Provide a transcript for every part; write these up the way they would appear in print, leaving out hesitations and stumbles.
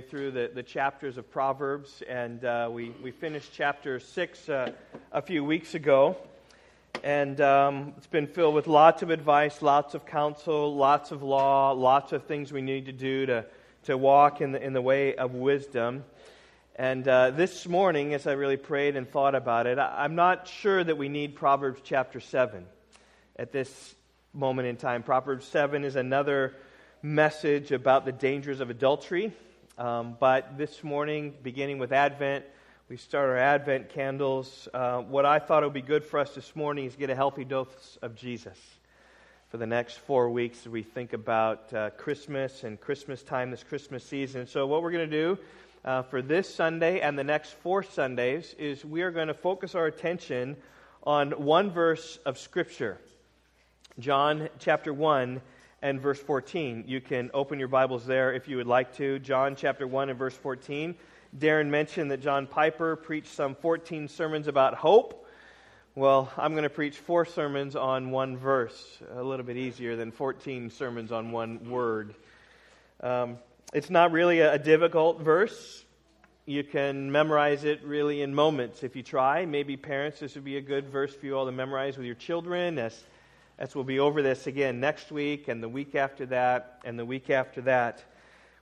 through the chapters of Proverbs, and we finished chapter 6 a few weeks ago, and it's been filled with lots of advice, lots of counsel, lots of law, lots of things we need to do to walk in the way of wisdom. And this morning, as I really prayed and thought about it, I'm not sure that we need Proverbs chapter 7 at this moment in time. Proverbs 7 is another message about the dangers of adultery. But this morning, beginning with Advent, we start our Advent candles. What I thought would be good for us this morning is get a healthy dose of Jesus for the next 4 weeks as we think about Christmas and Christmas time, this Christmas season. So what we're going to do for this Sunday and the next 4 Sundays is we are going to focus our attention on one verse of Scripture, John chapter 1. And verse 14, you can open your Bibles there if you would like to. John chapter 1 and verse 14. Darren mentioned that John Piper preached some 14 sermons about hope. Well, I'm going to preach 4 sermons on one verse. A little bit easier than 14 sermons on one word. It's not really a difficult verse. You can memorize it really in moments if you try. Maybe parents, this would be a good verse for you all to memorize with your children as we'll be over this again next week and the week after that and the week after that,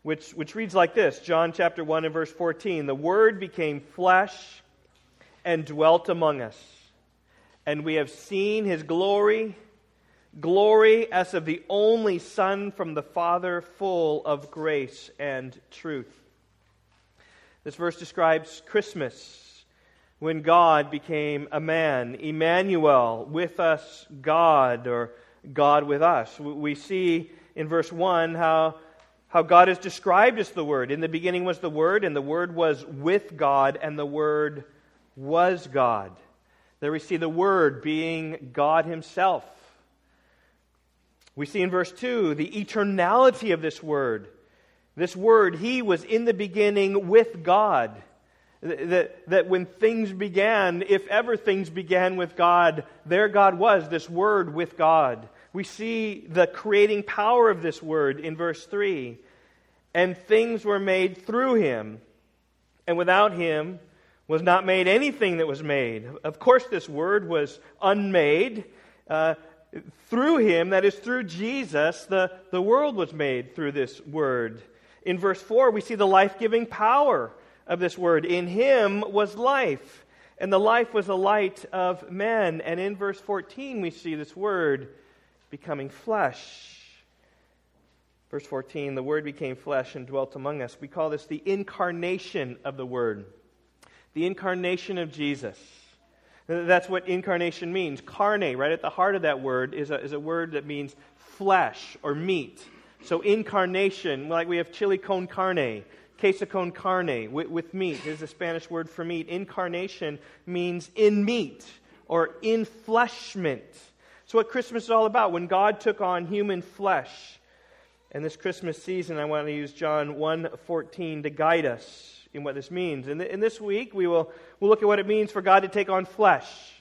which reads like this, John chapter 1 and verse 14, "The Word became flesh and dwelt among us, and we have seen His glory, glory as of the only Son from the Father, full of grace and truth." This verse describes Christmas, when God became a man, Emmanuel, with us God, or God with us. We see in verse 1 how God is described as the Word. In the beginning was the Word, and the Word was with God, and the Word was God. There we see the Word being God Himself. We see in verse 2 the eternality of this Word. This Word, He was in the beginning with God. That when things began, if ever things began with God, there God was, this Word with God. We see the creating power of this Word in verse 3. "And things were made through Him, and without Him was not made anything that was made." Of course, this Word was unmade. Through Him, that is through Jesus, the world was made through this Word. In verse 4, we see the life-giving power of this Word. "In Him was life, and the life was the light of men." And in verse 14, we see this Word becoming flesh. Verse 14, "The Word became flesh and dwelt among us." We call this the incarnation of the Word, the incarnation of Jesus. That's what incarnation means. Carne, right at the heart of that word, is a word that means flesh or meat. So incarnation, like we have chili con carne, queso con carne, with meat, is the Spanish word for meat. Incarnation means in meat or infleshment. So what Christmas is all about, when God took on human flesh. And this Christmas season, I want to use John 1:14 to guide us in what this means. And in this week, we'll look at what it means for God to take on flesh.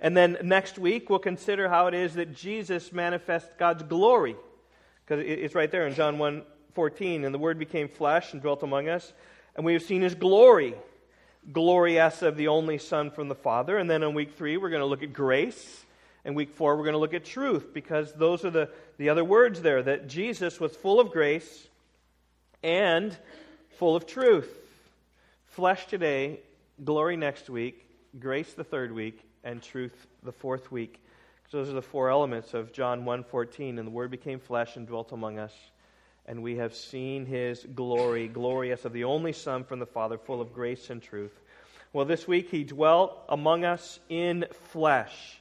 And then next week, we'll consider how it is that Jesus manifests God's glory. Because it's right there in John 1:14, "And the Word became flesh and dwelt among us, and we have seen His glory, glory as of the only Son from the Father." And then on week 3, we're going to look at grace, and week 4, we're going to look at truth, because those are the other words there, that Jesus was full of grace and full of truth. Flesh today, glory next week, grace the 3rd week, and truth the 4th week. So those are the 4 elements of John 1:14, "And the Word became flesh and dwelt among us, and we have seen His glory, glorious of the only Son from the Father, full of grace and truth." Well, this week He dwelt among us in flesh.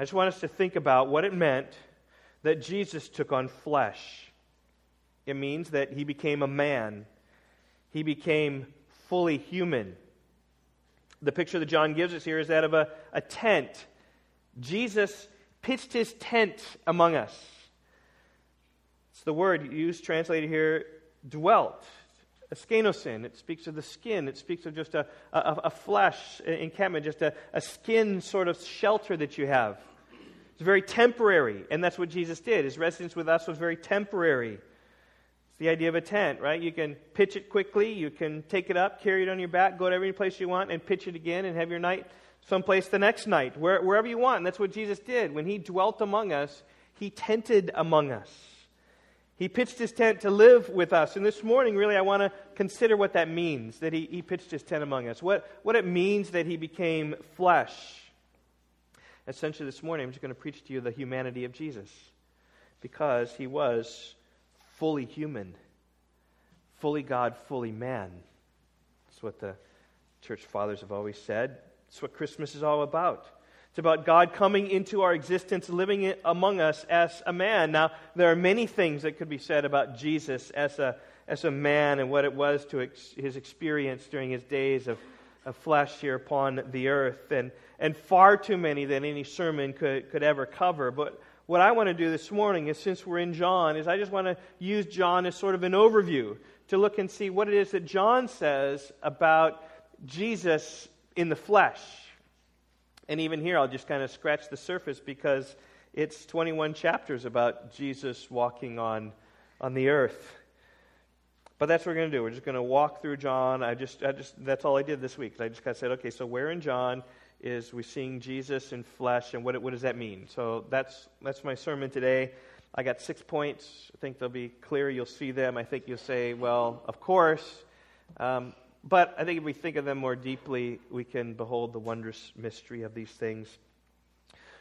I just want us to think about what it meant that Jesus took on flesh. It means that He became a man. He became fully human. The picture that John gives us here is that of a tent. Jesus pitched His tent among us. It's the word used, translated here, dwelt, askenosin. It speaks of the skin. It speaks of just a flesh encampment, just a skin sort of shelter that you have. It's very temporary, and that's what Jesus did. His residence with us was very temporary. It's the idea of a tent, right? You can pitch it quickly, you can take it up, carry it on your back, go to every place you want, and pitch it again and have your night someplace the next night, wherever you want. And that's what Jesus did. When he dwelt among us, he tented among us. He pitched his tent to live with us. And this morning, really, I want to consider what that means, that he pitched his tent among us, what it means that he became flesh. Essentially, this morning, I'm just going to preach to you the humanity of Jesus, because he was fully human, fully God, fully man. That's what the church fathers have always said. That's what Christmas is all about. It's about God coming into our existence, living among us as a man. Now, there are many things that could be said about Jesus as a man and what it was to his experience during his days of flesh here upon the earth, and far too many that any sermon could ever cover. But what I want to do this morning is, since we're in John, is I just want to use John as sort of an overview to look and see what it is that John says about Jesus in the flesh. And even here, I'll just kind of scratch the surface, because it's 21 chapters about Jesus walking on the earth. But that's what we're going to do. We're just going to walk through John. I just that's all I did this week. I just kind of said, okay, so where in John is we're seeing Jesus in flesh, and what does that mean? So that's my sermon today. I got 6 points. I think they'll be clear. You'll see them. I think you'll say, well, of course. But I think if we think of them more deeply, we can behold the wondrous mystery of these things.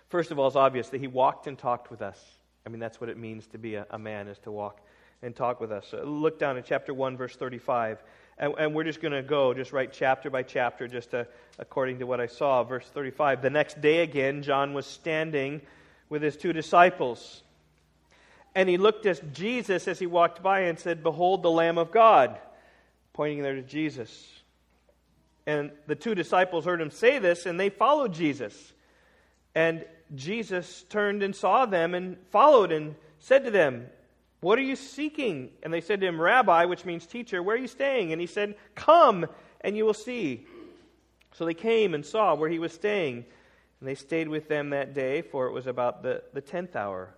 First of all, it's obvious that he walked and talked with us. I mean, that's what it means to be a man, is to walk and talk with us. So look down at chapter 1, verse 35. And we're just going to go just right chapter by chapter, just according to what I saw. Verse 35, the next day again, John was standing with his two disciples. And he looked at Jesus as he walked by and said, "Behold the Lamb of God," pointing there to Jesus. And the two disciples heard him say this, and they followed Jesus. And Jesus turned and saw them and followed and said to them, "What are you seeking?" And they said to him, "Rabbi," which means teacher, "where are you staying?" And he said, "Come, and you will see." So they came and saw where he was staying. And they stayed with them that day, for it was about the 10th hour.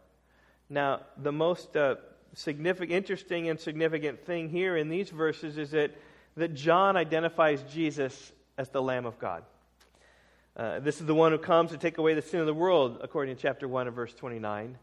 Now, the most interesting and significant thing here in these verses is that John identifies Jesus as the Lamb of God. This is the one who comes to take away the sin of the world, according to chapter 1 and verse 29.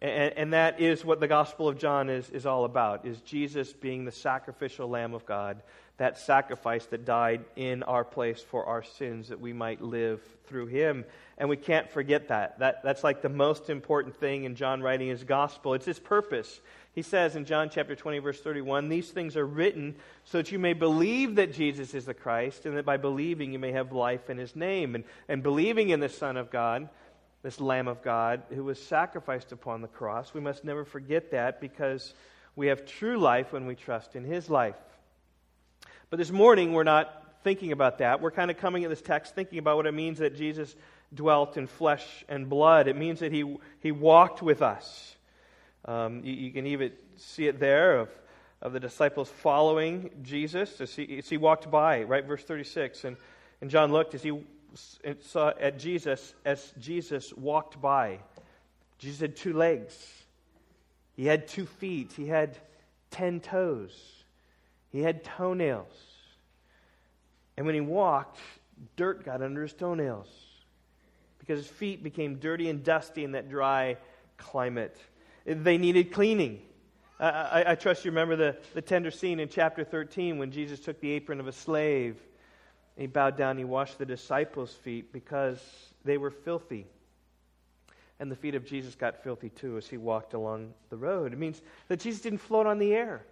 And that is what the Gospel of John is all about, is Jesus being the sacrificial Lamb of God, that sacrifice that died in our place for our sins, that we might live through him. And we can't forget that. That's like the most important thing in John writing his Gospel. It's his purpose. He says in John chapter 20, verse 31, "These things are written so that you may believe that Jesus is the Christ, and that by believing you may have life in his name." And believing in the Son of God, this Lamb of God, who was sacrificed upon the cross. We must never forget that, because we have true life when we trust in his life. But this morning, we're not thinking about that. We're kind of coming at this text thinking about what it means that Jesus dwelt in flesh and blood. It means that he walked with us. You can even see it there of the disciples following Jesus as he walked by, right? Verse 36, and John looked as he saw at Jesus as Jesus walked by. Jesus had two legs. He had 2 feet. He had 10 toes. He had toenails. And when he walked, dirt got under his toenails, because his feet became dirty and dusty in that dry climate. They needed cleaning. I trust you remember the tender scene in chapter 13 when Jesus took the apron of a slave. He bowed down and he washed the disciples' feet, because they were filthy. And the feet of Jesus got filthy too as he walked along the road. It means that Jesus didn't float on the air.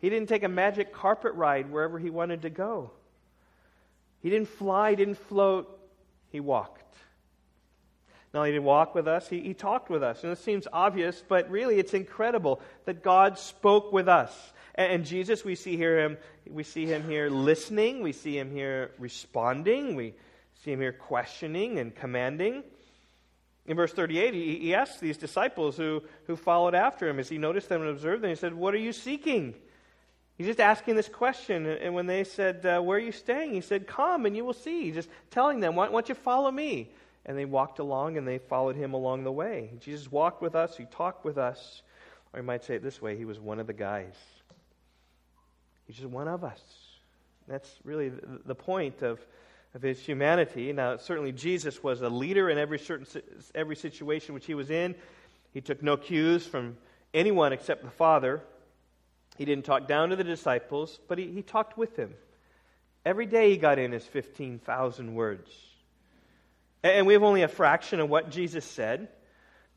He didn't take a magic carpet ride wherever he wanted to go. He didn't fly, didn't float, he walked. Not only did he walk with us, he talked with us. And this seems obvious, but really it's incredible that God spoke with us. And Jesus, we see him here listening, we see him here responding, we see him here questioning and commanding. In verse 38, he asked these disciples who followed after him, as he noticed them and observed them, he said, "What are you seeking?" He's just asking this question. And when they said, "Where are you staying?" he said, "Come and you will see." He's just telling them, "Why don't you follow me?" And they walked along and they followed him along the way. Jesus walked with us. He talked with us. Or you might say it this way, he was one of the guys. He's just one of us. That's really the point of his humanity. Now, certainly Jesus was a leader in every situation which he was in. He took no cues from anyone except the Father. He didn't talk down to the disciples, but he talked with them. Every day he got in his 15,000 words. And we have only a fraction of what Jesus said.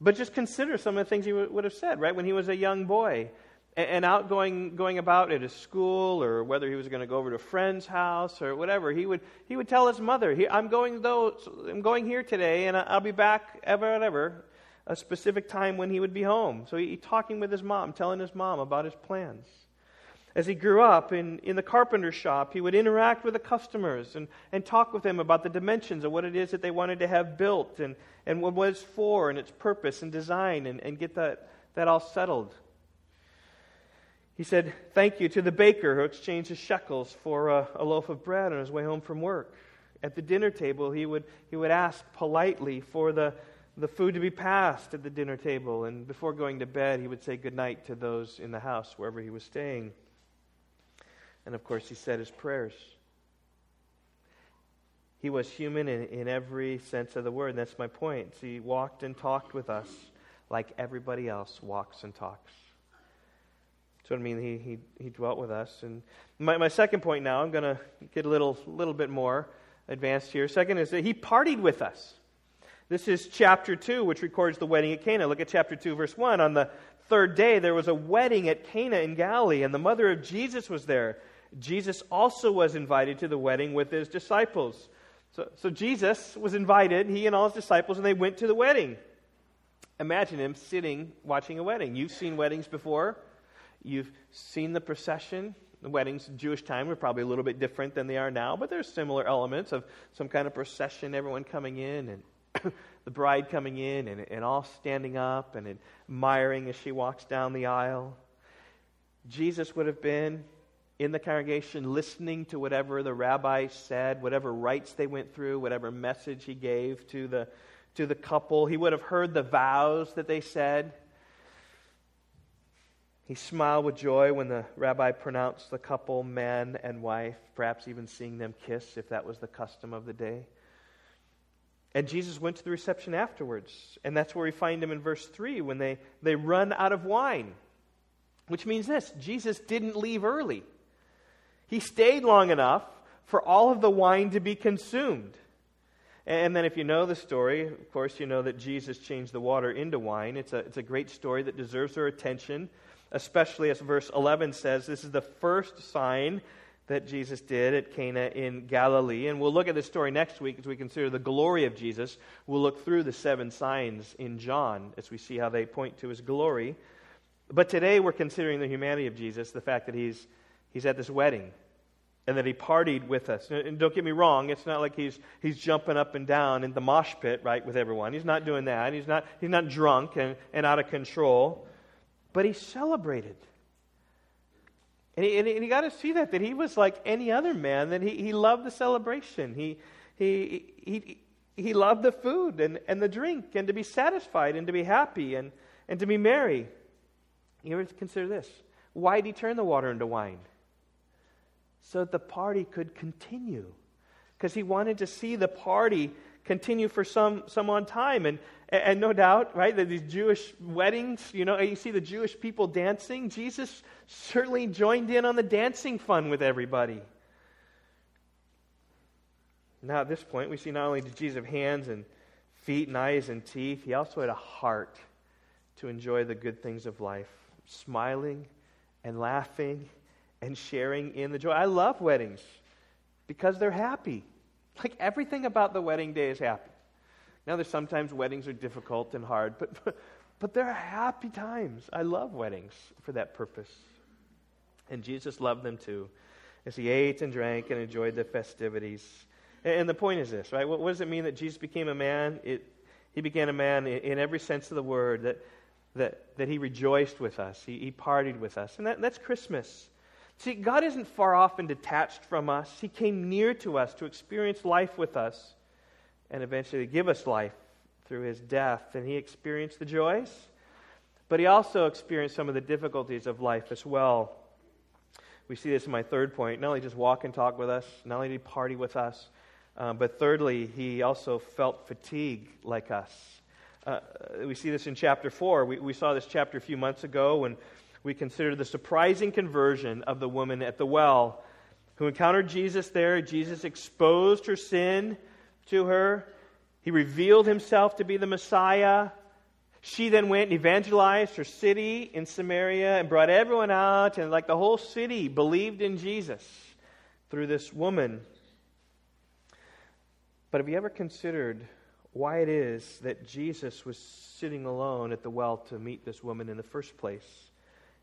But just consider some of the things he would have said, right? When he was a young boy and out going about at his school, or whether he was going to go over to a friend's house or whatever, he would tell his mother, I'm going here today, and I'll be back ever, a specific time when he would be home. So he talking with his mom, telling his mom about his plans. As he grew up in the carpenter shop, he would interact with the customers and talk with them about the dimensions of what it is that they wanted to have built and what it's for and its purpose and design and get that all settled. He said, thank you to the baker who exchanged his shekels for a loaf of bread on his way home from work. At the dinner table, he would ask politely for the food to be passed at the dinner table. And before going to bed, he would say goodnight to those in the house, wherever he was staying. And, of course, he said his prayers. He was human in every sense of the word. That's my point. So he walked and talked with us like everybody else walks and talks. That's what I mean. He dwelt with us. And my second point now, I'm going to get a little bit more advanced here. Second is that he partied with us. This is chapter 2, which records the wedding at Cana. Look at chapter 2, verse 1. On the third day, there was a wedding at Cana in Galilee, and the mother of Jesus was there. Jesus also was invited to the wedding with his disciples. So Jesus was invited, he and all his disciples, and they went to the wedding. Imagine him sitting, watching a wedding. You've seen weddings before. You've seen the procession. The weddings in Jewish time were probably a little bit different than they are now, but there's similar elements of some kind of procession, everyone coming in and the bride coming in and all standing up and admiring as she walks down the aisle. Jesus would have been in the congregation listening to whatever the rabbi said, whatever rites they went through, whatever message he gave to the couple. He would have heard the vows that they said. He smiled with joy when the rabbi pronounced the couple man and wife, perhaps even seeing them kiss if that was the custom of the day. And Jesus went to the reception afterwards. And that's where we find him in verse 3 when they run out of wine. Which means this, Jesus didn't leave early. He stayed long enough for all of the wine to be consumed. And then if you know the story, of course you know that Jesus changed the water into wine. It's a great story that deserves our attention. Especially as verse 11 says, this is the first sign that Jesus did at Cana in Galilee. And we'll look at this story next week as we consider the glory of Jesus. We'll look through the 7 signs in John as we see how they point to his glory. But today we're considering the humanity of Jesus, the fact that he's at this wedding and that he partied with us. And don't get me wrong, it's not like he's jumping up and down in the mosh pit, right, with everyone. He's not doing that. He's not drunk and out of control. But he celebrated. And you got to see that he was like any other man, that he loved the celebration. He loved the food and the drink and to be satisfied and to be happy and to be merry. You ever consider this? Why did he turn the water into wine? So that the party could continue. Because he wanted to see the party continue for some on time. And no doubt, right, that these Jewish weddings, you know, you see the Jewish people dancing. Jesus certainly joined in on the dancing fun with everybody. Now at this point, we see not only did Jesus have hands and feet and eyes and teeth, he also had a heart to enjoy the good things of life, smiling and laughing and sharing in the joy. I love weddings because they're happy. Like everything about the wedding day is happy. Now, there's sometimes weddings are difficult and hard, but they're happy times. I love weddings for that purpose. And Jesus loved them too, as he ate and drank and enjoyed the festivities. And the point is this, right? What does it mean that Jesus became a man? He became a man in every sense of the word, that he rejoiced with us. He partied with us. And that's Christmas. See, God isn't far off and detached from us. He came near to us to experience life with us and eventually to give us life through his death. And he experienced the joys. But he also experienced some of the difficulties of life as well. We see this in my third point. Not only just walk and talk with us, not only did he party with us, but thirdly, he also felt fatigue like us. We see this in chapter 4. We saw this chapter a few months ago when we considered the surprising conversion of the woman at the well who encountered Jesus there. Jesus exposed her sin to her. He revealed himself to be the Messiah. She then went and evangelized her city in Samaria and brought everyone out, and like the whole city believed in Jesus through this woman. But have you ever considered why it is that Jesus was sitting alone at the well to meet this woman in the first place?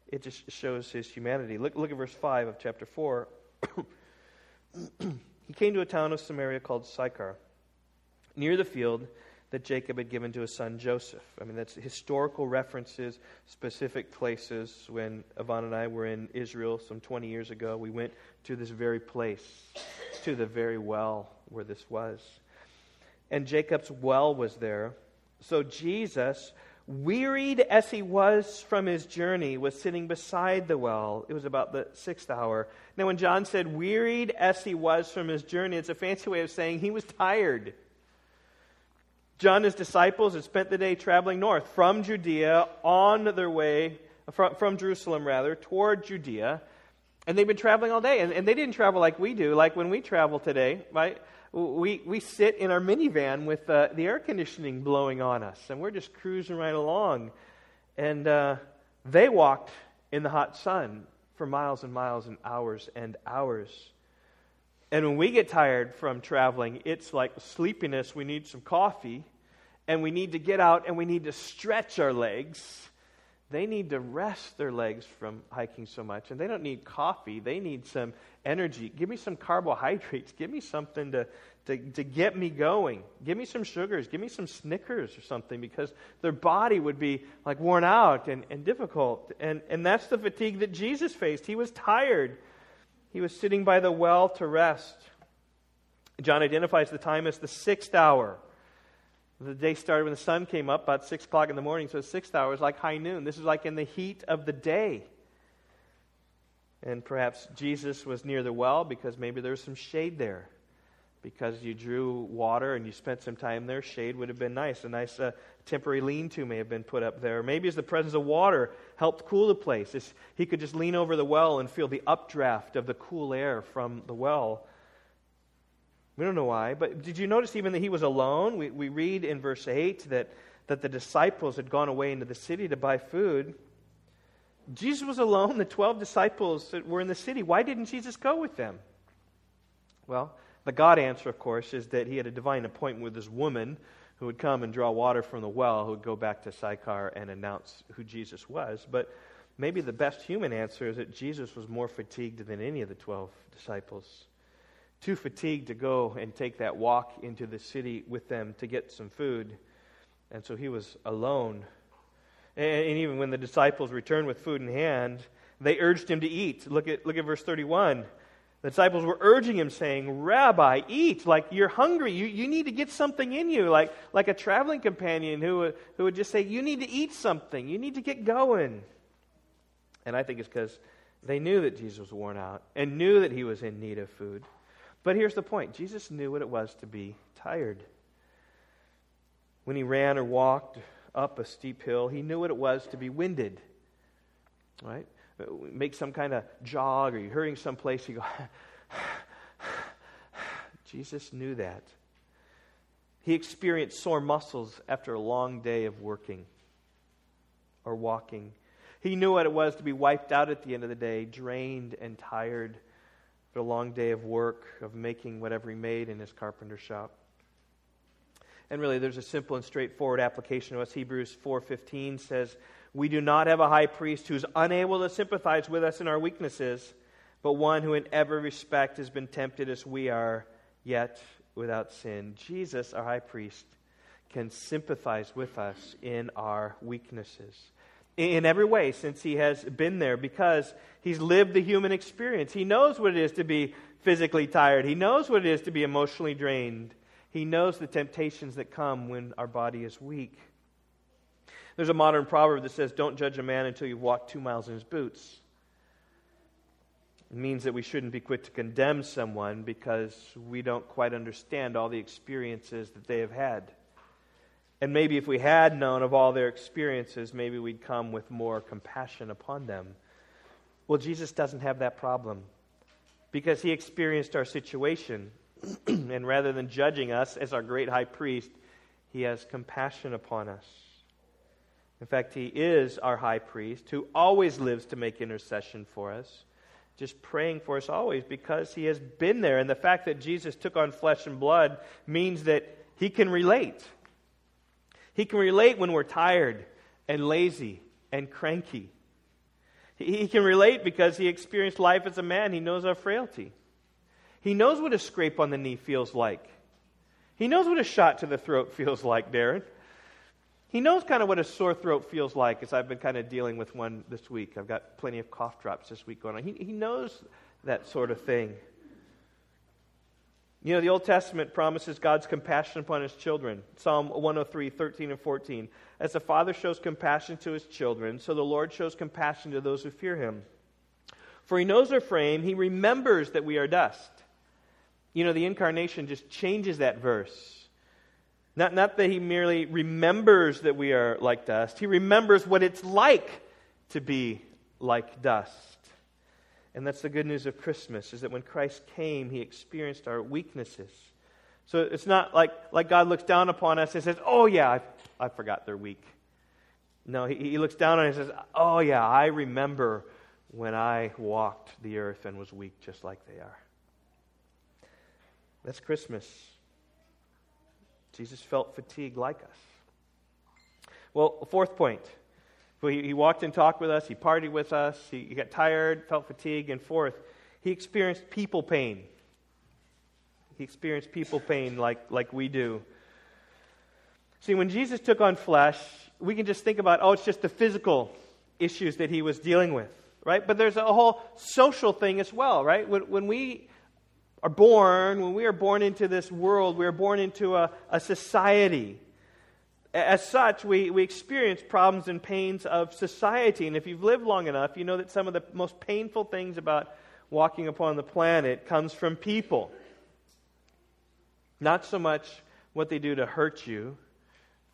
It just shows his humanity. Look at verse 5 of chapter 4. He came to a town of Samaria called Sychar, near the field that Jacob had given to his son Joseph. I mean, that's historical references, specific places. When Yvonne and I were in Israel some 20 years ago, we went to this very place, to the very well where this was. And Jacob's well was there. So Jesus, wearied as he was from his journey, was sitting beside the well. It was about the sixth hour. Now, when John said, wearied as he was from his journey, it's a fancy way of saying he was tired. John and his disciples had spent the day traveling north from Judea on their way, from Jerusalem rather, toward Judea. And they've been traveling all day. And they didn't travel like we do, like when we travel today, right? We sit in our minivan with the air conditioning blowing on us, and we're just cruising right along. And they walked in the hot sun for miles and miles and hours. And when we get tired from traveling, it's like sleepiness. We need some coffee, and we need to get out, and we need to stretch our legs. They need to rest their legs from hiking so much. And they don't need coffee. They need some energy. Give me some carbohydrates. Give me something to get me going. Give me some sugars. Give me some Snickers or something, because their body would be like worn out and difficult. And that's the fatigue that Jesus faced. He was tired. He was sitting by the well to rest. John identifies the time as the sixth hour. The day started when the sun came up, about 6 o'clock in the morning, so the sixth hour is like high noon. This is like in the heat of the day. And perhaps Jesus was near the well because maybe there was some shade there. Because you drew water and you spent some time there, shade would have been nice. A nice temporary lean-to may have been put up there. Maybe it's the presence of water helped cool the place. He could just lean over the well and feel the updraft of the cool air from the well. We don't know why, but did you notice even that he was alone? We read in verse 8 that the disciples had gone away into the city to buy food. Jesus was alone. The 12 disciples that were in the city. Why didn't Jesus go with them? Well, the God answer, of course, is that he had a divine appointment with this woman who would come and draw water from the well, who would go back to Sychar and announce who Jesus was. But maybe the best human answer is that Jesus was more fatigued than any of the 12 disciples. Too fatigued to go and take that walk into the city with them to get some food. And so he was alone. And even when the disciples returned with food in hand, they urged him to eat. Look at verse 31. The disciples were urging him, saying, Rabbi, eat, like you're hungry. You need to get something in you, like a traveling companion who would just say, you need to eat something. You need to get going. And I think it's because they knew that Jesus was worn out and knew that he was in need of food. But here's the point. Jesus knew what it was to be tired. When he ran or walked up a steep hill, he knew what it was to be winded. Right? Make some kind of jog, or you're hurrying someplace, you go, Jesus knew that. He experienced sore muscles after a long day of working or walking. He knew what it was to be wiped out at the end of the day, drained and tired, a long day of work, of making whatever he made in his carpenter shop. And really, there's a simple and straightforward application to us. Hebrews 4:15 says, we do not have a high priest who's unable to sympathize with us in our weaknesses, but one who in every respect has been tempted as we are, yet without sin. Jesus, our high priest, can sympathize with us in our weaknesses. In every way, since he has been there, because he's lived the human experience. He knows what it is to be physically tired. He knows what it is to be emotionally drained. He knows the temptations that come when our body is weak. There's a modern proverb that says, don't judge a man until you've walked 2 miles in his boots. It means that we shouldn't be quick to condemn someone because we don't quite understand all the experiences that they have had. And maybe if we had known of all their experiences, maybe we'd come with more compassion upon them. Well, Jesus doesn't have that problem because he experienced our situation. And rather than judging us as our great high priest, he has compassion upon us. In fact, he is our high priest who always lives to make intercession for us, just praying for us always because he has been there. And the fact that Jesus took on flesh and blood means that he can relate. He can relate when we're tired and lazy and cranky. He can relate because he experienced life as a man. He knows our frailty. He knows what a scrape on the knee feels like. He knows what a shot to the throat feels like, Darren. He knows kind of what a sore throat feels like, as I've been kind of dealing with one this week. I've got plenty of cough drops this week going on. He knows that sort of thing. You know, the Old Testament promises God's compassion upon his children. Psalm 103, 13 and 14. As the father shows compassion to his children, so the Lord shows compassion to those who fear him. For he knows our frame, he remembers that we are dust. You know, the incarnation just changes that verse. Not that he merely remembers that we are like dust. He remembers what it's like to be like dust. And that's the good news of Christmas, is that when Christ came, he experienced our weaknesses. So it's not like God looks down upon us and says, oh yeah, I forgot they're weak. No, he looks down on us and says, oh yeah, I remember when I walked the earth and was weak just like they are. That's Christmas. Jesus felt fatigue like us. Well, fourth point. He walked and talked with us. He partied with us. He got tired, felt fatigue. And fourth, he experienced people pain. He experienced people pain like we do. See, when Jesus took on flesh, we can just think about, it's just the physical issues that he was dealing with, right? But there's a whole social thing as well, right? When we are born into this world, we are born into a society. As such, we experience problems and pains of society. And if you've lived long enough, you know that some of the most painful things about walking upon the planet comes from people. Not so much what they do to hurt you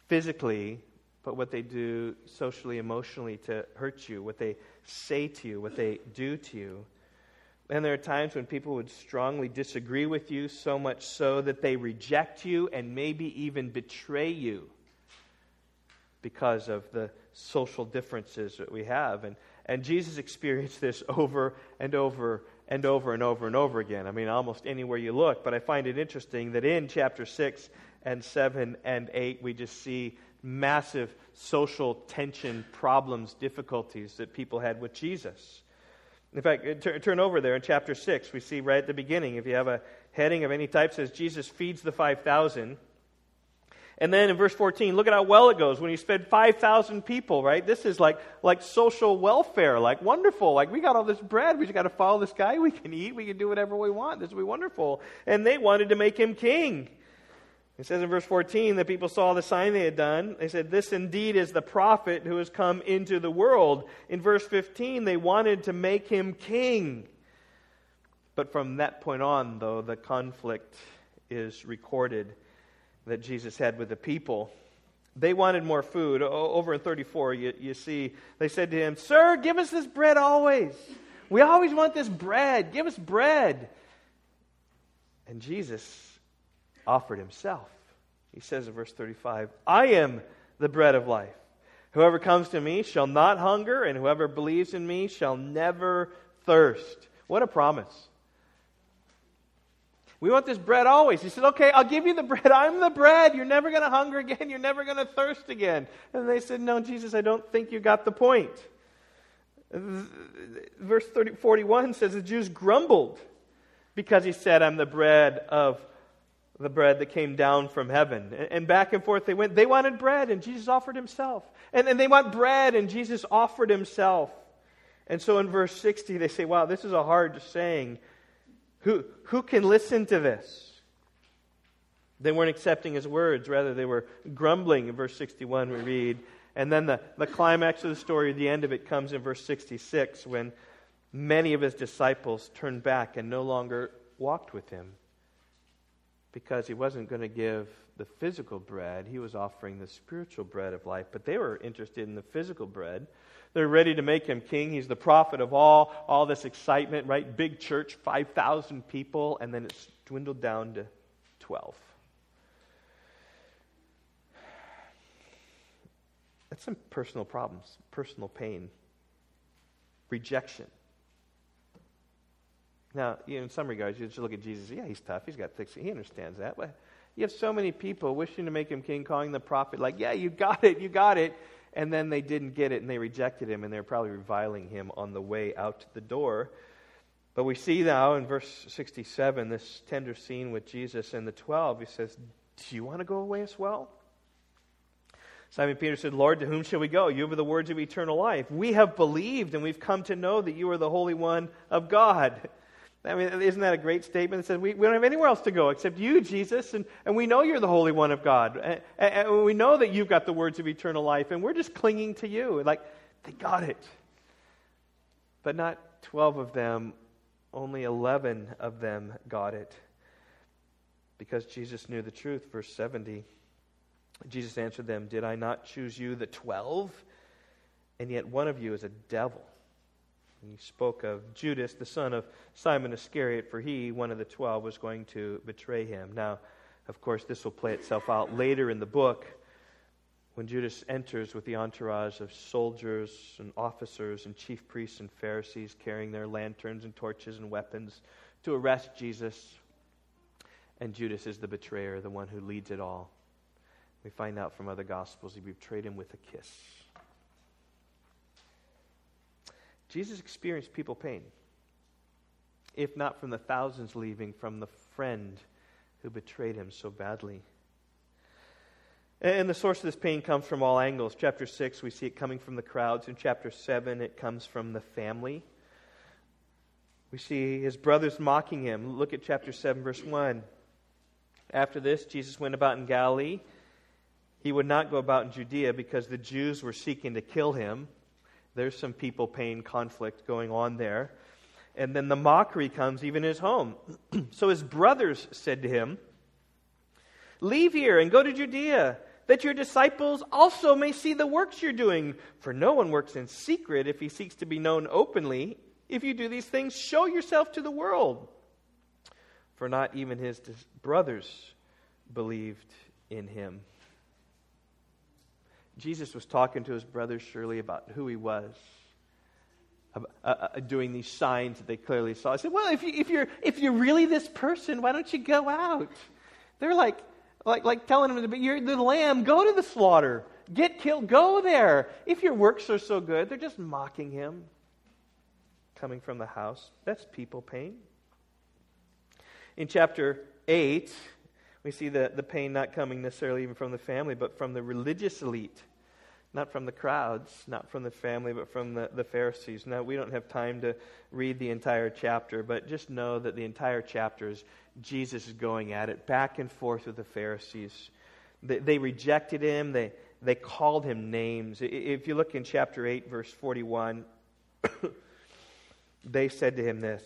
physically, but what they do socially, emotionally to hurt you, what they say to you, what they do to you. And there are times when people would strongly disagree with you, so much so that they reject you and maybe even betray you, because of the social differences that we have. And Jesus experienced this over and over again. I mean, almost anywhere you look. But I find it interesting that in chapter 6 and 7 and 8, we just see massive social tension, problems, difficulties that people had with Jesus. In fact, turn over there in chapter 6. We see right at the beginning, if you have a heading of any type, it says Jesus feeds the 5,000. And then in verse 14, look at how well it goes when he fed 5,000 people, right? This is like social welfare, like wonderful. Like, we got all this bread. We just got to follow this guy. We can eat. We can do whatever we want. This will be wonderful. And they wanted to make him king. It says in verse 14 that people saw the sign they had done. They said, this indeed is the prophet who has come into the world. In verse 15, they wanted to make him king. But from that point on, though, the conflict is recorded that Jesus had with the people. They wanted more food. Over in 34, you see, they said to him, sir, give us this bread always. We always want this bread. Give us bread. And Jesus offered himself. He says in verse 35, I am the bread of life. Whoever comes to me shall not hunger, and whoever believes in me shall never thirst. What a promise. We want this bread always. He said, okay, I'll give you the bread. I'm the bread. You're never going to hunger again. You're never going to thirst again. And they said, no, Jesus, I don't think you got the point. Verse 41 says, the Jews grumbled because he said, I'm the bread that came down from heaven. And back and forth they went. They wanted bread, and Jesus offered himself. And they want bread, and Jesus offered himself. And so in verse 60, they say, wow, this is a hard saying. Who can listen to this? They weren't accepting his words. Rather, they were grumbling. In verse 61, we read, And then the climax of the story, the end of it, comes in verse 66 when many of his disciples turned back and no longer walked with him because he wasn't going to give the physical bread. He was offering the spiritual bread of life, but they were interested in the physical bread. They're ready to make him king. He's the prophet of all this excitement, right? Big church, 5,000 people, and then it's dwindled down to 12. That's some personal problems, personal pain, rejection. Now, you know, in some regards, you just look at Jesus. Yeah, he's tough. He's got thick skin. He understands that. But you have so many people wishing to make him king, calling the prophet, like, yeah, you got it. And then they didn't get it, and they rejected him, and they're probably reviling him on the way out the door. But we see now in verse 67, this tender scene with Jesus and the 12. He says, do you want to go away as well? Simon Peter said, Lord, to whom shall we go? You have the words of eternal life. We have believed, and we've come to know that you are the Holy One of God. I mean, isn't that a great statement? It says, we don't have anywhere else to go except you, Jesus, and we know you're the Holy One of God. And we know that you've got the words of eternal life, and we're just clinging to you. Like, they got it. But not 12 of them, only 11 of them got it. Because Jesus knew the truth, verse 70. Jesus answered them, did I not choose you, the 12? And yet one of you is a devil. And he spoke of Judas, the son of Simon Iscariot, for he, one of the 12, was going to betray him. Now, of course, this will play itself out later in the book when Judas enters with the entourage of soldiers and officers and chief priests and Pharisees carrying their lanterns and torches and weapons to arrest Jesus. And Judas is the betrayer, the one who leads it all. We find out from other Gospels he betrayed him with a kiss. Jesus experienced people pain, if not from the thousands leaving, from the friend who betrayed him so badly. And the source of this pain comes from all angles. Chapter 6, we see it coming from the crowds. In chapter 7, it comes from the family. We see his brothers mocking him. Look at chapter 7, verse 1. After this, Jesus went about in Galilee. He would not go about in Judea because the Jews were seeking to kill him. There's some people pain conflict going on there. And then the mockery comes even in his home. So his brothers said to him, leave here and go to Judea, that your disciples also may see the works you're doing. For no one works in secret if he seeks to be known openly. If you do these things, show yourself to the world. For not even his brothers believed in him. Jesus was talking to his brothers, surely, about who he was, doing these signs that they clearly saw. I said, well, if you're really this person, why don't you go out? They're like telling him, you're the lamb, go to the slaughter, get killed, go there. If your works are so good, they're just mocking him. Coming from the house, that's people pain. In chapter 8... we see the pain not coming necessarily even from the family, but from the religious elite. Not from the crowds, not from the family, but from the Pharisees. Now, we don't have time to read the entire chapter, but just know that the entire chapter is Jesus going at it, back and forth with the Pharisees. They rejected him. They called him names. If you look in chapter 8, verse 41, they said to him this,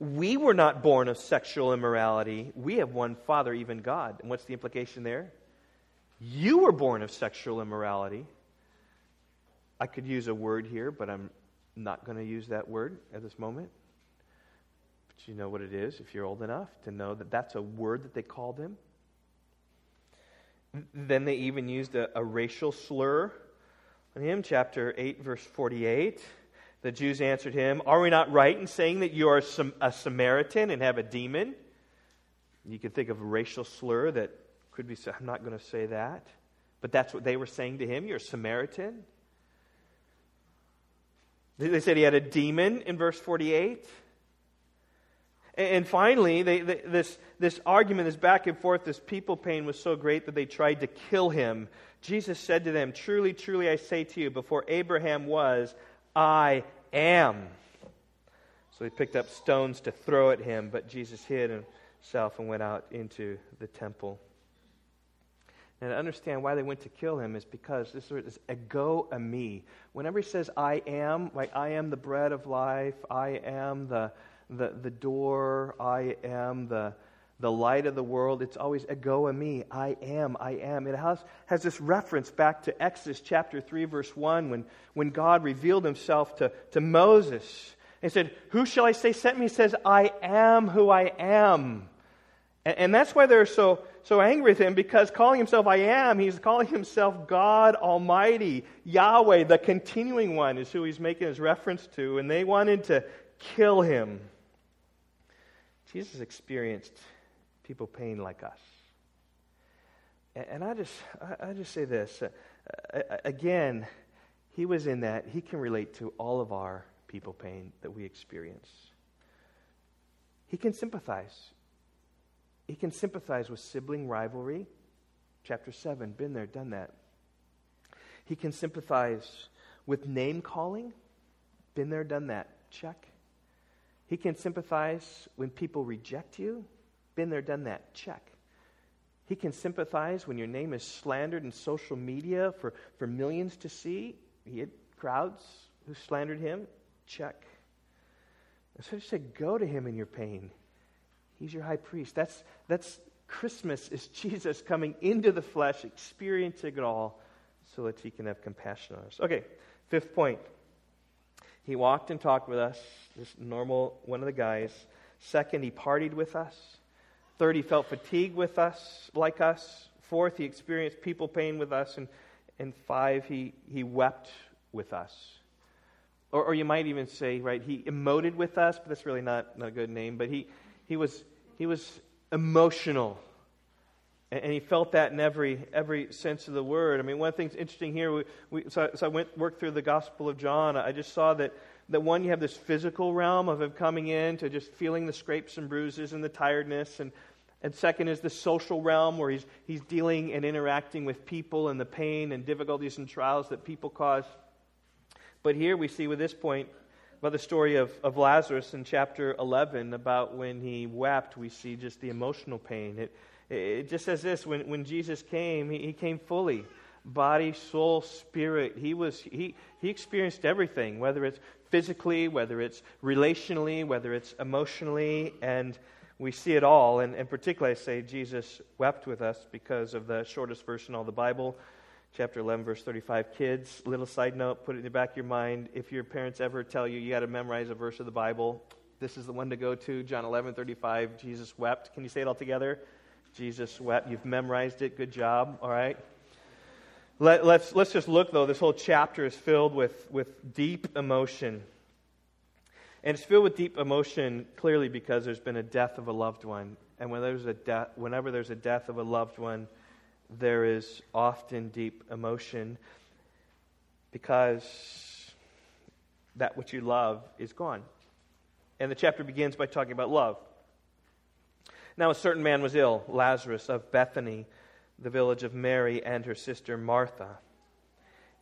we were not born of sexual immorality. We have one Father, even God. And what's the implication there? You were born of sexual immorality. I could use a word here, but I'm not going to use that word at this moment. But you know what it is, if you're old enough, to know that that's a word that they called him. Then they even used a racial slur on him. Chapter 8, verse 48. The Jews answered him, are we not right in saying that you are a Samaritan and have a demon? You can think of a racial slur that could be said. I'm not going to say that. But that's what they were saying to him. You're a Samaritan. They said he had a demon in verse 48. And finally, this argument, this back and forth, this people pain was so great that they tried to kill him. Jesus said to them, truly, truly, I say to you, before Abraham was, I am. So he picked up stones to throw at him, but Jesus hid himself and went out into the temple. And to understand why they went to kill him is because this is ego ami. Whenever he says I am, like I am the bread of life, I am the door, I am the light of the world, it's always ego ami, I am, I am. It has this reference back to Exodus chapter 3, verse 1, when God revealed himself to Moses. He said, who shall I say sent me? He says, I am who I am. And that's why they're so angry with him, because calling himself I am, he's calling himself God Almighty. Yahweh, the continuing one, is who he's making his reference to, and they wanted to kill him. Jesus experienced people pain like us. And I just say this. Again, he was in that. He can relate to all of our people pain that we experience. He can sympathize. He can sympathize with sibling rivalry. Chapter 7, been there, done that. He can sympathize with name calling. Been there, done that. Check. He can sympathize when people reject you. Been there, done that. Check. He can sympathize when your name is slandered in social media for millions to see. He had crowds who slandered him. Check. And so I just said, go to him in your pain. He's your high priest. That's Christmas is Jesus coming into the flesh, experiencing it all so that he can have compassion on us. Okay, fifth point. He walked and talked with us, this normal one of the guys. Second, he partied with us. Third, he felt fatigue with us, like us. Fourth, he experienced people pain with us. And five, he wept with us. Or you might even say, right, he emoted with us, but that's really not a good name, but he was emotional, and he felt that in every sense of the word. I mean, one of the things interesting here, so I worked through the Gospel of John. I just saw that one, you have this physical realm of him coming in to just feeling the scrapes and bruises and the tiredness, and second is the social realm where he's dealing and interacting with people and the pain and difficulties and trials that people cause. But here we see with this point, about the story of Lazarus in chapter 11, about when he wept, we see just the emotional pain. It just says this, when Jesus came, he came fully, body, soul, spirit. He experienced everything, whether it's physically, whether it's relationally, whether it's emotionally, and we see it all. And in particular, I say Jesus wept with us because of the shortest verse in all the Bible, Chapter 11, verse 35. Kids, little side note, put it in the back of your mind. If your parents ever tell you got to memorize a verse of the Bible, this is the one to go to, John 11, 35, Jesus wept. Can you say it all together? Jesus wept. You've memorized it. Good job. All right. Let's just look, though. This whole chapter is filled with deep emotion. And it's filled with deep emotion, clearly, because there's been a death of a loved one. And whenever there's a death of a loved one, there is often deep emotion, because that which you love is gone. And the chapter begins by talking about love. Now a certain man was ill, Lazarus of Bethany, the village of Mary and her sister Martha.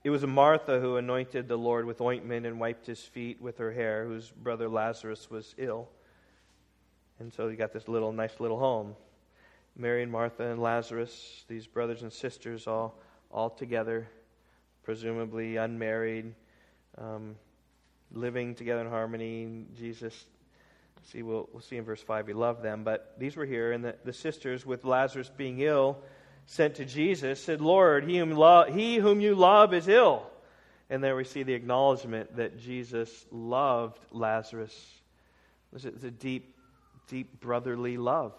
It was Martha who anointed the Lord with ointment and wiped his feet with her hair, whose brother Lazarus was ill. And so you got this nice little home. Mary and Martha and Lazarus, these brothers and sisters, all together, presumably unmarried, living together in harmony. Jesus, we'll see in verse 5, he loved them. But these were here, and the sisters, with Lazarus being ill, sent to Jesus, said, Lord, he whom you love is ill. And there we see the acknowledgement that Jesus loved Lazarus. It's a deep, deep brotherly love.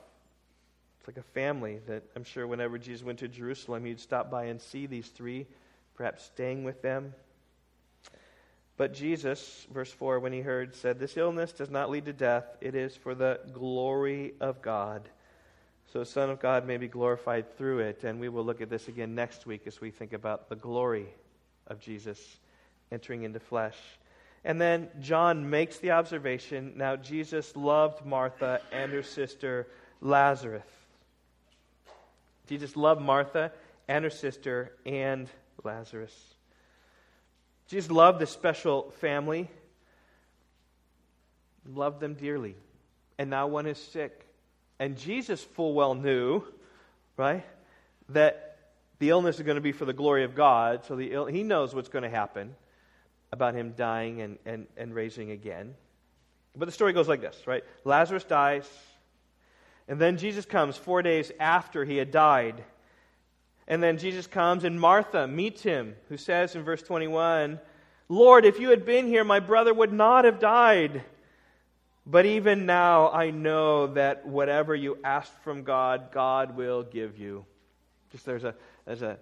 Like a family that I'm sure whenever Jesus went to Jerusalem, he'd stop by and see these three, perhaps staying with them. But Jesus, verse 4, when he heard, said, this illness does not lead to death. It is for the glory of God, so the Son of God may be glorified through it. And we will look at this again next week as we think about the glory of Jesus entering into flesh. And then John makes the observation, now Jesus loved Martha and her sister Lazarus. Jesus loved Martha and her sister and Lazarus. Jesus loved this special family, loved them dearly, and now one is sick. And Jesus full well knew, right, that The illness is going to be for the glory of God, so he knows what's going to happen about him dying and raising again. But the story goes like this, right? Lazarus dies, and then Jesus comes 4 days after he had died. And then Jesus comes, and Martha meets him, who says in verse 21, "Lord, if you had been here, my brother would not have died. But even now I know that whatever you ask from God, God will give you." Just there's an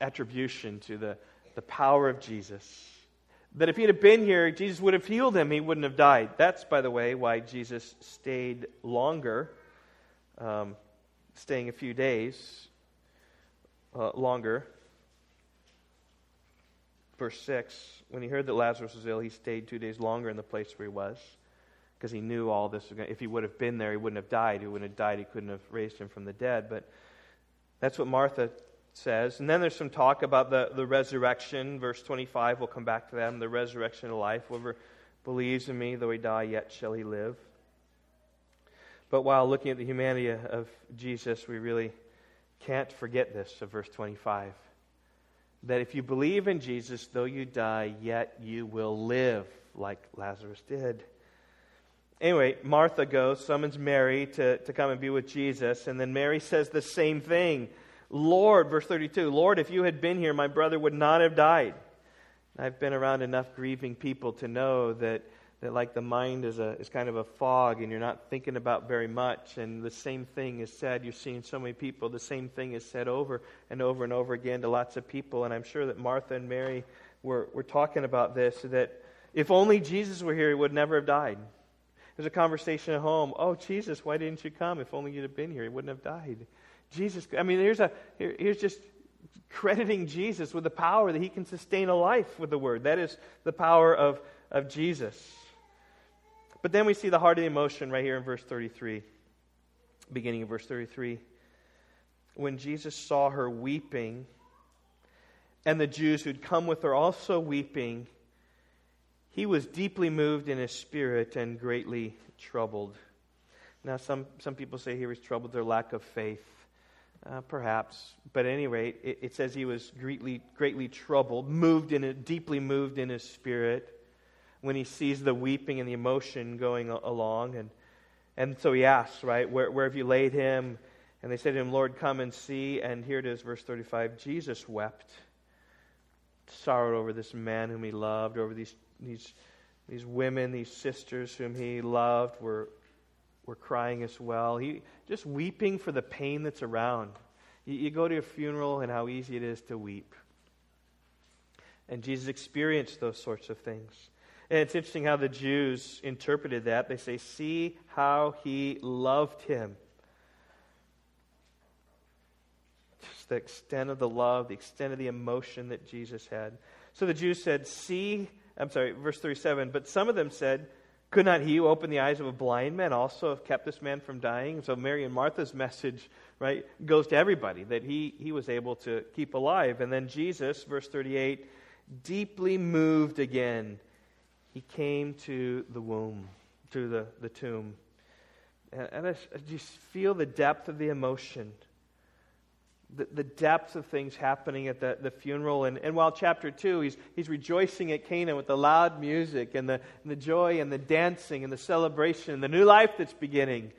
attribution to the power of Jesus. That if he'd have been here, Jesus would have healed him. He wouldn't have died. That's, by the way, why Jesus stayed longer, staying a few days longer. Verse 6, when he heard that Lazarus was ill, he stayed 2 days longer in the place where he was, because he knew all this. If he would have been there, he wouldn't have died. He wouldn't have died. He couldn't have raised him from the dead. But that's what Martha says. And then there's some talk about the resurrection. Verse 25, we'll come back to that. The resurrection of life. Whoever believes in me, though he die, yet shall he live. But while looking at the humanity of Jesus, we really can't forget this of verse 25. That if you believe in Jesus, though you die, yet you will live, like Lazarus did. Anyway, Martha goes, summons Mary to come and be with Jesus, and then Mary says the same thing. Lord, verse 32, Lord, if you had been here, my brother would not have died. I've been around enough grieving people to know that like the mind is kind of a fog and you're not thinking about very much, and the same thing is said. You're seeing so many people. The same thing is said over and over and over again to lots of people, and I'm sure that Martha and Mary were talking about this, that if only Jesus were here, he would never have died. There's a conversation at home. Oh, Jesus, why didn't you come? If only you'd have been here, he wouldn't have died. Jesus, I mean, here's just crediting Jesus with the power that he can sustain a life with the word. That is the power of Jesus. But then we see the heart of the emotion right here in verse 33, beginning of verse 33. When Jesus saw her weeping, and the Jews who'd come with her also weeping, he was deeply moved in his spirit and greatly troubled. Now, some people say he was troubled, their lack of faith, perhaps. But at any rate, it says he was greatly troubled, deeply moved in his spirit, when he sees the weeping and the emotion going along. And so he asks, right, where have you laid him? And they said to him, Lord, come and see. And here it is, verse 35, Jesus wept, sorrowed over this man whom he loved, over these women, these sisters whom he loved were crying as well. He just weeping for the pain that's around. You go to a funeral and how easy it is to weep. And Jesus experienced those sorts of things. And it's interesting how the Jews interpreted that. They say, see how he loved him. Just the extent of the love, the extent of the emotion that Jesus had. So the Jews said, verse 37, but some of them said, could not he who opened the eyes of a blind man also have kept this man from dying? So Mary and Martha's message, right, goes to everybody, that he was able to keep alive. And then Jesus, verse 38, deeply moved again. He came to the womb, to the tomb. And I just feel the depth of the emotion, the depth of things happening at the funeral. And while chapter 2, he's rejoicing at Cana with the loud music and the joy and the dancing and the celebration and the new life that's beginning.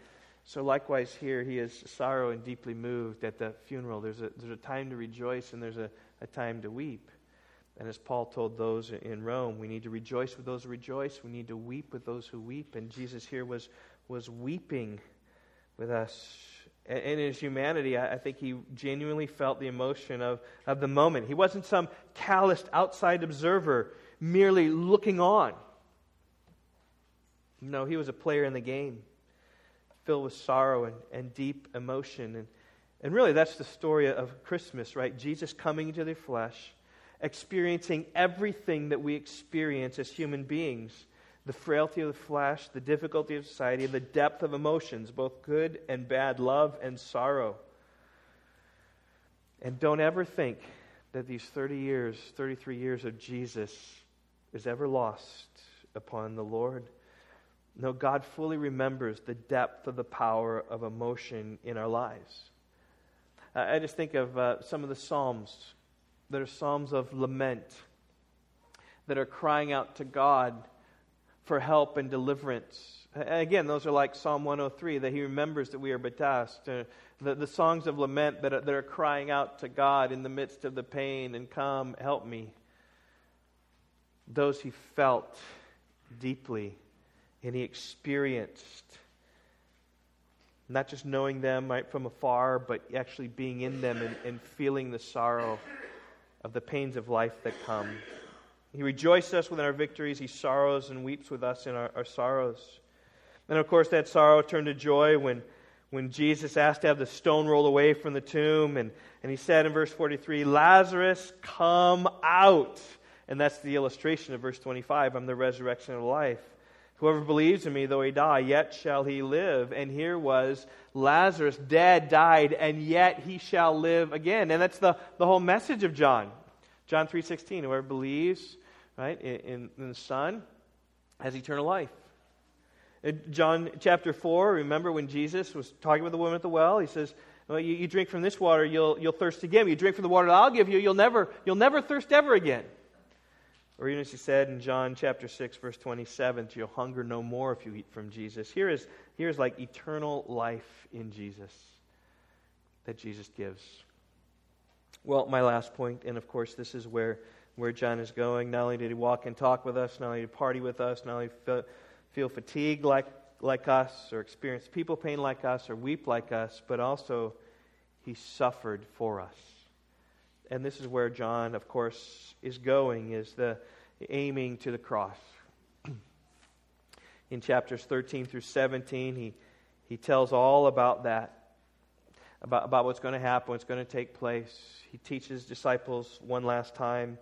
So likewise here, he is sorrow and deeply moved at the funeral. There's a time to rejoice and there's a time to weep. And as Paul told those in Rome, we need to rejoice with those who rejoice. We need to weep with those who weep. And Jesus here was weeping with us. And in his humanity, I think he genuinely felt the emotion of the moment. He wasn't some calloused outside observer merely looking on. No, he was a player in the game, filled with sorrow and deep emotion. And really, that's the story of Christmas, right? Jesus coming into the flesh, experiencing everything that we experience as human beings. The frailty of the flesh, the difficulty of society, the depth of emotions, both good and bad, love and sorrow. And don't ever think that these 33 years of Jesus is ever lost upon the Lord. No, God fully remembers the depth of the power of emotion in our lives. I just think of some of the Psalms that are Psalms of lament, that are crying out to God for help and deliverance. Again, those are like Psalm 103, that he remembers that we are betast. The songs of lament that are crying out to God in the midst of the pain, and come, help me. Those he felt deeply and he experienced. Not just knowing them right from afar, but actually being in them and feeling the sorrow of the pains of life that come. He rejoices us within our victories. He sorrows and weeps with us in our sorrows. And of course, that sorrow turned to joy when Jesus asked to have the stone rolled away from the tomb. And he said in verse 43, "Lazarus, come out." And that's the illustration of verse 25. "I'm the resurrection of life. Whoever believes in me, though he die, yet shall he live." And here was Lazarus, dead, died, and yet he shall live again. And that's the whole message of John. John 3:16, whoever believes, right, in the Son has eternal life. John chapter 4, remember when Jesus was talking with the woman at the well? He says, well, you drink from this water, you'll thirst again. You drink from the water that I'll give you, you'll never thirst ever again. Or even as he said in John chapter 6, verse 27, you'll hunger no more if you eat from Jesus. Here is like eternal life in Jesus that Jesus gives. Well, my last point, and of course this is where John is going. Not only did he walk and talk with us, not only did he party with us, not only feel fatigue like us, or experience people pain like us, or weep like us, but also he suffered for us. And this is where John, of course, is going, is the aiming to the cross. In chapters 13 through 17, he tells all about that, about what's going to happen, what's going to take place. He teaches disciples one last time.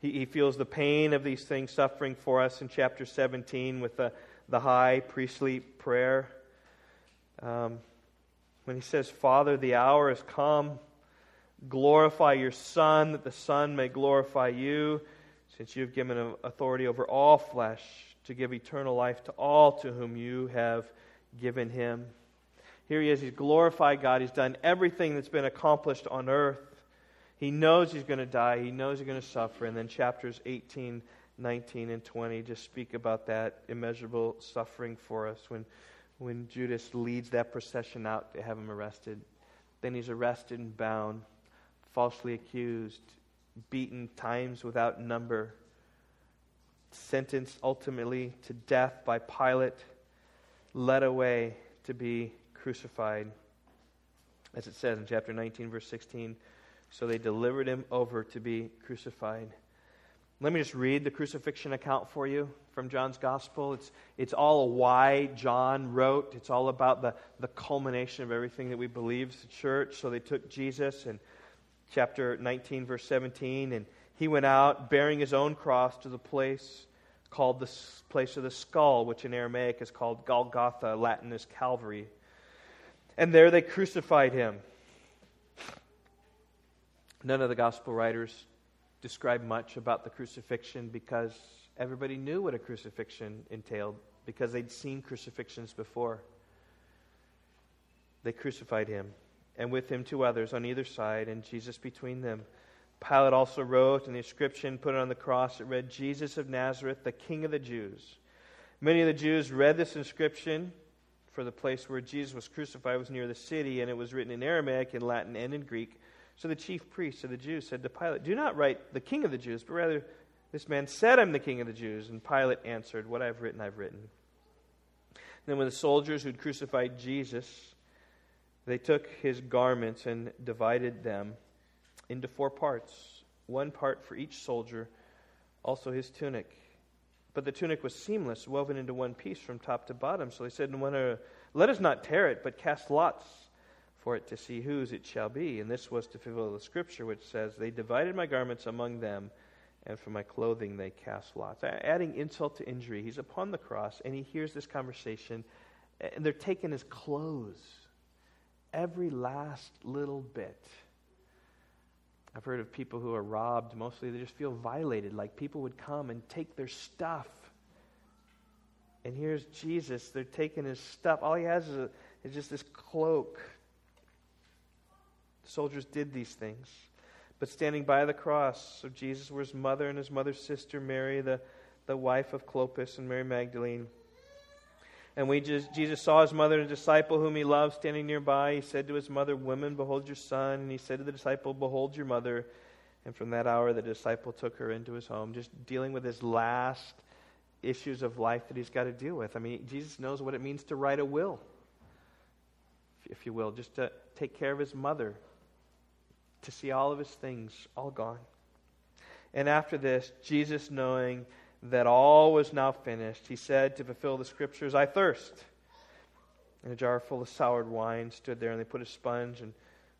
He feels the pain of these things, suffering for us in chapter 17 with the high priestly prayer. When he says, "Father, the hour has come. Glorify your Son, that the Son may glorify you, since you have given him authority over all flesh, to give eternal life to all to whom you have given him." Here he is, he's glorified God, he's done everything that's been accomplished on earth. He knows he's going to die, he knows he's going to suffer, and then chapters 18, 19, and 20 just speak about that immeasurable suffering for us when Judas leads that procession out to have him arrested. Then he's arrested and bound, falsely accused, beaten times without number, sentenced ultimately to death by Pilate, led away to be crucified. As it says in chapter 19, verse 16, so they delivered him over to be crucified. Let me just read the crucifixion account for you from John's Gospel. It's all why John wrote. It's all about the culmination of everything that we believe is the church. So they took Jesus in chapter 19, verse 17, and he went out bearing his own cross to the place called the place of the skull, which in Aramaic is called Golgotha, Latin is Calvary. And there they crucified him. None of the Gospel writers describe much about the crucifixion because everybody knew what a crucifixion entailed because they'd seen crucifixions before. They crucified him, and with him two others on either side, and Jesus between them. Pilate also wrote in the inscription, put it on the cross, it read, "Jesus of Nazareth, the King of the Jews." Many of the Jews read this inscription, for the place where Jesus was crucified was near the city, and it was written in Aramaic, in Latin, and in Greek. So the chief priests of the Jews said to Pilate, "Do not write the King of the Jews, but rather this man said, 'I'm the King of the Jews.'" And Pilate answered, "What I've written, I've written." Then when the soldiers who'd crucified Jesus, they took his garments and divided them into four parts, one part for each soldier, also his tunic. But the tunic was seamless, woven into one piece from top to bottom. So they said to one another, "Let us not tear it, but cast lots for it to see whose it shall be." And this was to fulfill the scripture, which says, "They divided my garments among them, and for my clothing they cast lots." Adding insult to injury, he's upon the cross, and he hears this conversation, and they're taking his clothes, every last little bit. I've heard of people who are robbed, mostly they just feel violated, like people would come and take their stuff. And here's Jesus, they're taking his stuff. All he has is just this cloak. Soldiers did these things. But standing by the cross of Jesus were his mother and his mother's sister, Mary, the wife of Clopas, and Mary Magdalene. And Jesus saw his mother and a disciple whom he loved standing nearby. He said to his mother, "Woman, behold your son." And he said to the disciple, "Behold your mother." And from that hour, the disciple took her into his home. Just dealing with his last issues of life that he's got to deal with. I mean, Jesus knows what it means to write a will, if you will, just to take care of his mother, to see all of his things all gone. And after this, Jesus, knowing that all was now finished, he said, to fulfill the scriptures, "I thirst." And a jar full of soured wine stood there, and they put a sponge and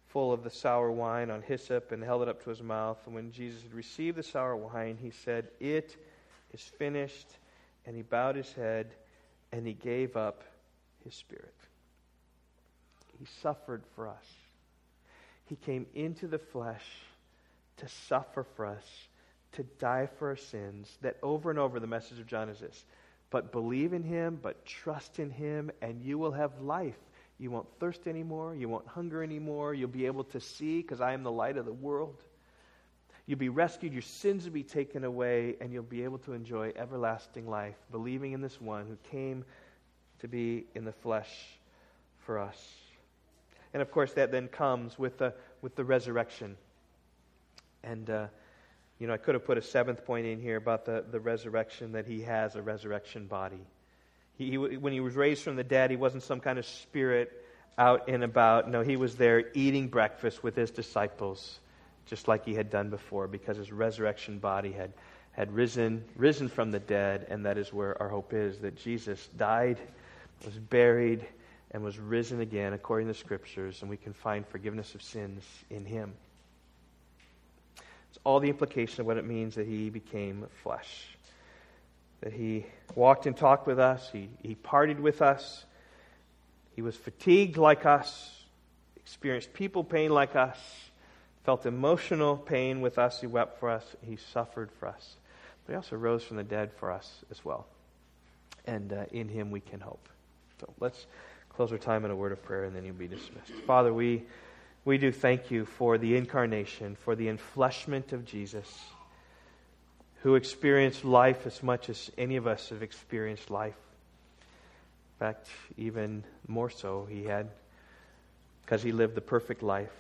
full of the sour wine on hyssop and held it up to his mouth. And when Jesus had received the sour wine, he said, "It is finished." And he bowed his head, and he gave up his spirit. He suffered for us. He came into the flesh to suffer for us, to die for our sins. That over and over the message of John is this: but believe in him, but trust in him, and you will have life. You won't thirst anymore. You won't hunger anymore. You'll be able to see, because I am the light of the world. You'll be rescued. Your sins will be taken away, and you'll be able to enjoy everlasting life, believing in this one who came to be in the flesh for us. And of course, that then comes with the resurrection. And I could have put a seventh point in here about the resurrection, that he has a resurrection body. He when he was raised from the dead, he wasn't some kind of spirit out and about. No, he was there eating breakfast with his disciples, just like he had done before, because his resurrection body had risen from the dead, and that is where our hope is, that Jesus died, was buried, and was risen again according to the scriptures, and we can find forgiveness of sins in him. It's all the implication of what it means that he became flesh, that he walked and talked with us, he partied with us, he was fatigued like us, experienced people pain like us, felt emotional pain with us, he wept for us, he suffered for us. But he also rose from the dead for us as well. And in him we can hope. So let's close our time in a word of prayer, and then you'll be dismissed. Father, we do thank you for the incarnation, for the enfleshment of Jesus, who experienced life as much as any of us have experienced life. In fact, even more so he had, because he lived the perfect life.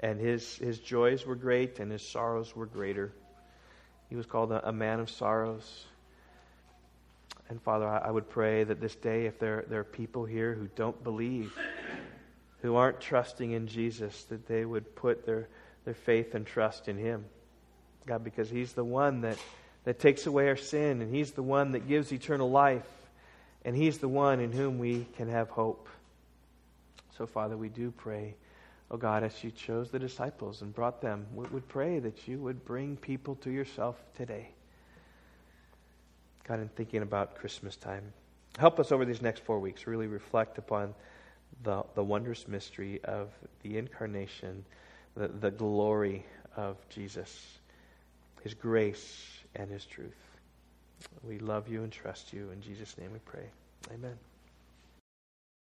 And his joys were great, and his sorrows were greater. He was called a man of sorrows. And Father, I would pray that this day, if there are people here who don't believe, who aren't trusting in Jesus, that they would put their faith and trust in him. God, because he's the one that takes away our sin, and he's the one that gives eternal life, and he's the one in whom we can have hope. So Father, we do pray, oh God, as you chose the disciples and brought them, we would pray that you would bring people to yourself today. God, in thinking about Christmas time, help us over these next 4 weeks really reflect upon the wondrous mystery of the incarnation, the glory of Jesus, his grace, and his truth. We love you and trust you. In Jesus' name we pray. Amen.